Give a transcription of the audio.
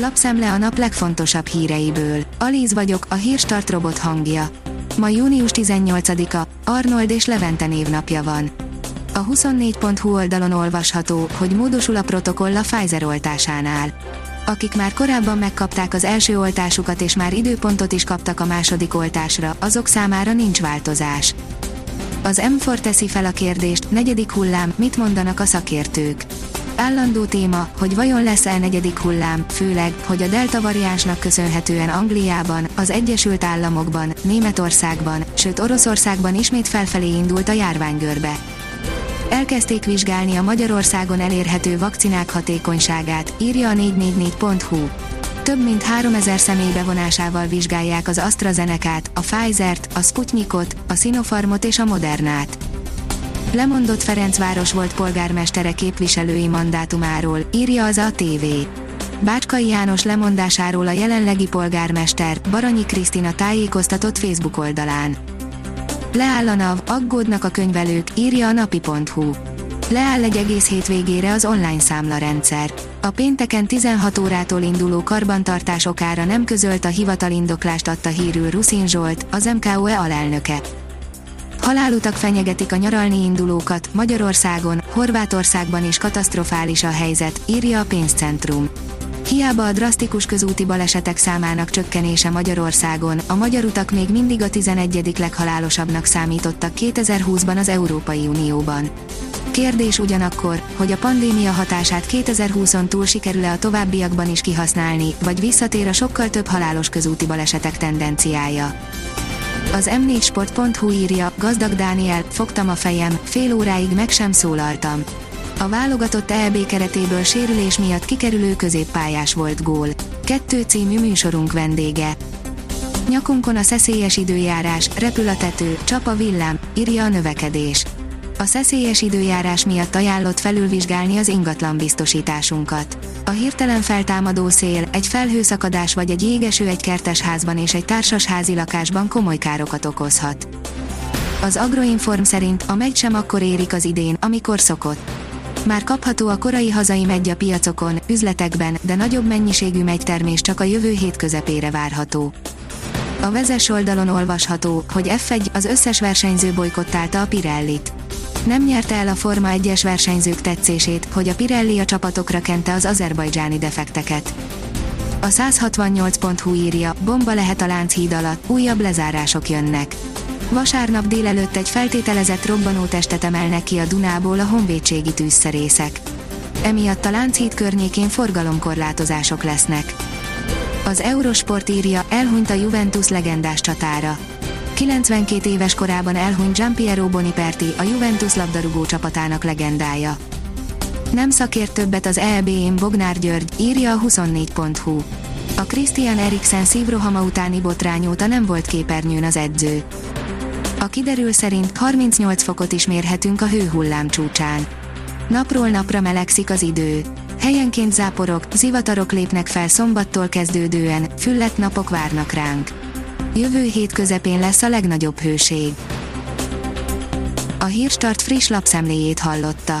Lapszem le a nap legfontosabb híreiből. Alíz vagyok, a hírstart robot hangja. Ma június 18-a, Arnold és Levente névnapja van. A 24.hu oldalon olvasható, hogy módosul a protokoll a Pfizer oltásánál. Akik már korábban megkapták az első oltásukat és már időpontot is kaptak a második oltásra, azok számára nincs változás. Az M4 teszi fel a kérdést, negyedik hullám, mit mondanak a szakértők. Állandó téma, hogy vajon lesz-e negyedik hullám, főleg, hogy a delta variánsnak köszönhetően Angliában, az Egyesült Államokban, Németországban, sőt Oroszországban ismét felfelé indult a járványgörbe. Elkezdték vizsgálni a Magyarországon elérhető vakcinák hatékonyságát, írja a 444.hu. Több mint 3000 személy bevonásával vizsgálják az AstraZenecát, a Pfizert, a Sputnyikot, a Sinopharmot és a Modernát. Lemondott Ferencváros volt polgármestere képviselői mandátumáról, írja az ATV. Bácskay János lemondásáról a jelenlegi polgármester, Baranyi Krisztina tájékoztatott Facebook oldalán. Leáll a NAV, aggódnak a könyvelők, írja a napi.hu. Leáll egy egész hétvégére az online számlarendszer. A pénteken 16 órától induló karbantartás okára nem közölt a hivatal, indoklást adta hírül Ruszin Zsolt, az MKOE alelnöke. Halálutak fenyegetik a nyaralni indulókat, Magyarországon, Horvátországban is katasztrofális a helyzet, írja a pénzcentrum. Hiába a drasztikus közúti balesetek számának csökkenése Magyarországon, a magyar utak még mindig a 11. leghalálosabbnak számítottak 2020-ban az Európai Unióban. Kérdés ugyanakkor, hogy a pandémia hatását 2020-on túl sikerül-e a továbbiakban is kihasználni, vagy visszatér a sokkal több halálos közúti balesetek tendenciája. Az M4Sport.hu írja, gazdag Dániel, fogtam a fejem, fél óráig meg sem szólaltam. A válogatott EB keretéből sérülés miatt kikerülő középpályás volt gól. 2 című műsorunk vendége. Nyakunkon a szeszélyes időjárás, repül a tető, csap a villám, írja a növekedés. A szeszélyes időjárás miatt ajánlott felülvizsgálni az ingatlan biztosításunkat. A hirtelen feltámadó szél, egy felhőszakadás vagy egy jégeső egy kertesházban és egy társasházi lakásban komoly károkat okozhat. Az Agroinform szerint a megy sem akkor érik az idén, amikor szokott. Már kapható a korai hazai megy a piacokon, üzletekben, de nagyobb mennyiségű megytermés csak a jövő hét közepére várható. A vezes oldalon olvasható, hogy F1, az összes versenyző bojkottálta a Pirellit. Nem nyerte el a Forma 1-es versenyzők tetszését, hogy a Pirelli a csapatokra kente az azerbajdzsáni defekteket. A 168.hu írja, bomba lehet a Lánchíd alatt, újabb lezárások jönnek. Vasárnap délelőtt egy feltételezett robbanótestet emelnek ki a Dunából a honvédségi tűzszerészek. Emiatt a Lánchíd környékén forgalomkorlátozások lesznek. Az Eurosport írja, elhunyt a Juventus legendás csatára. 92 éves korában elhunyt Gian Piero Boniperti, a Juventus labdarúgó csapatának legendája. Nem szakért többet az EBM Bognár György, írja a 24.hu. A Christian Eriksen szívrohama utáni botrány óta nem volt képernyőn az edző. A kiderül szerint 38 fokot is mérhetünk a hőhullám csúcsán. Napról napra melegszik az idő. Helyenként záporok, zivatarok lépnek fel szombattól kezdődően, füllett napok várnak ránk. Jövő hét közepén lesz a legnagyobb hőség. A Hírstart friss lapszemléjét hallotta.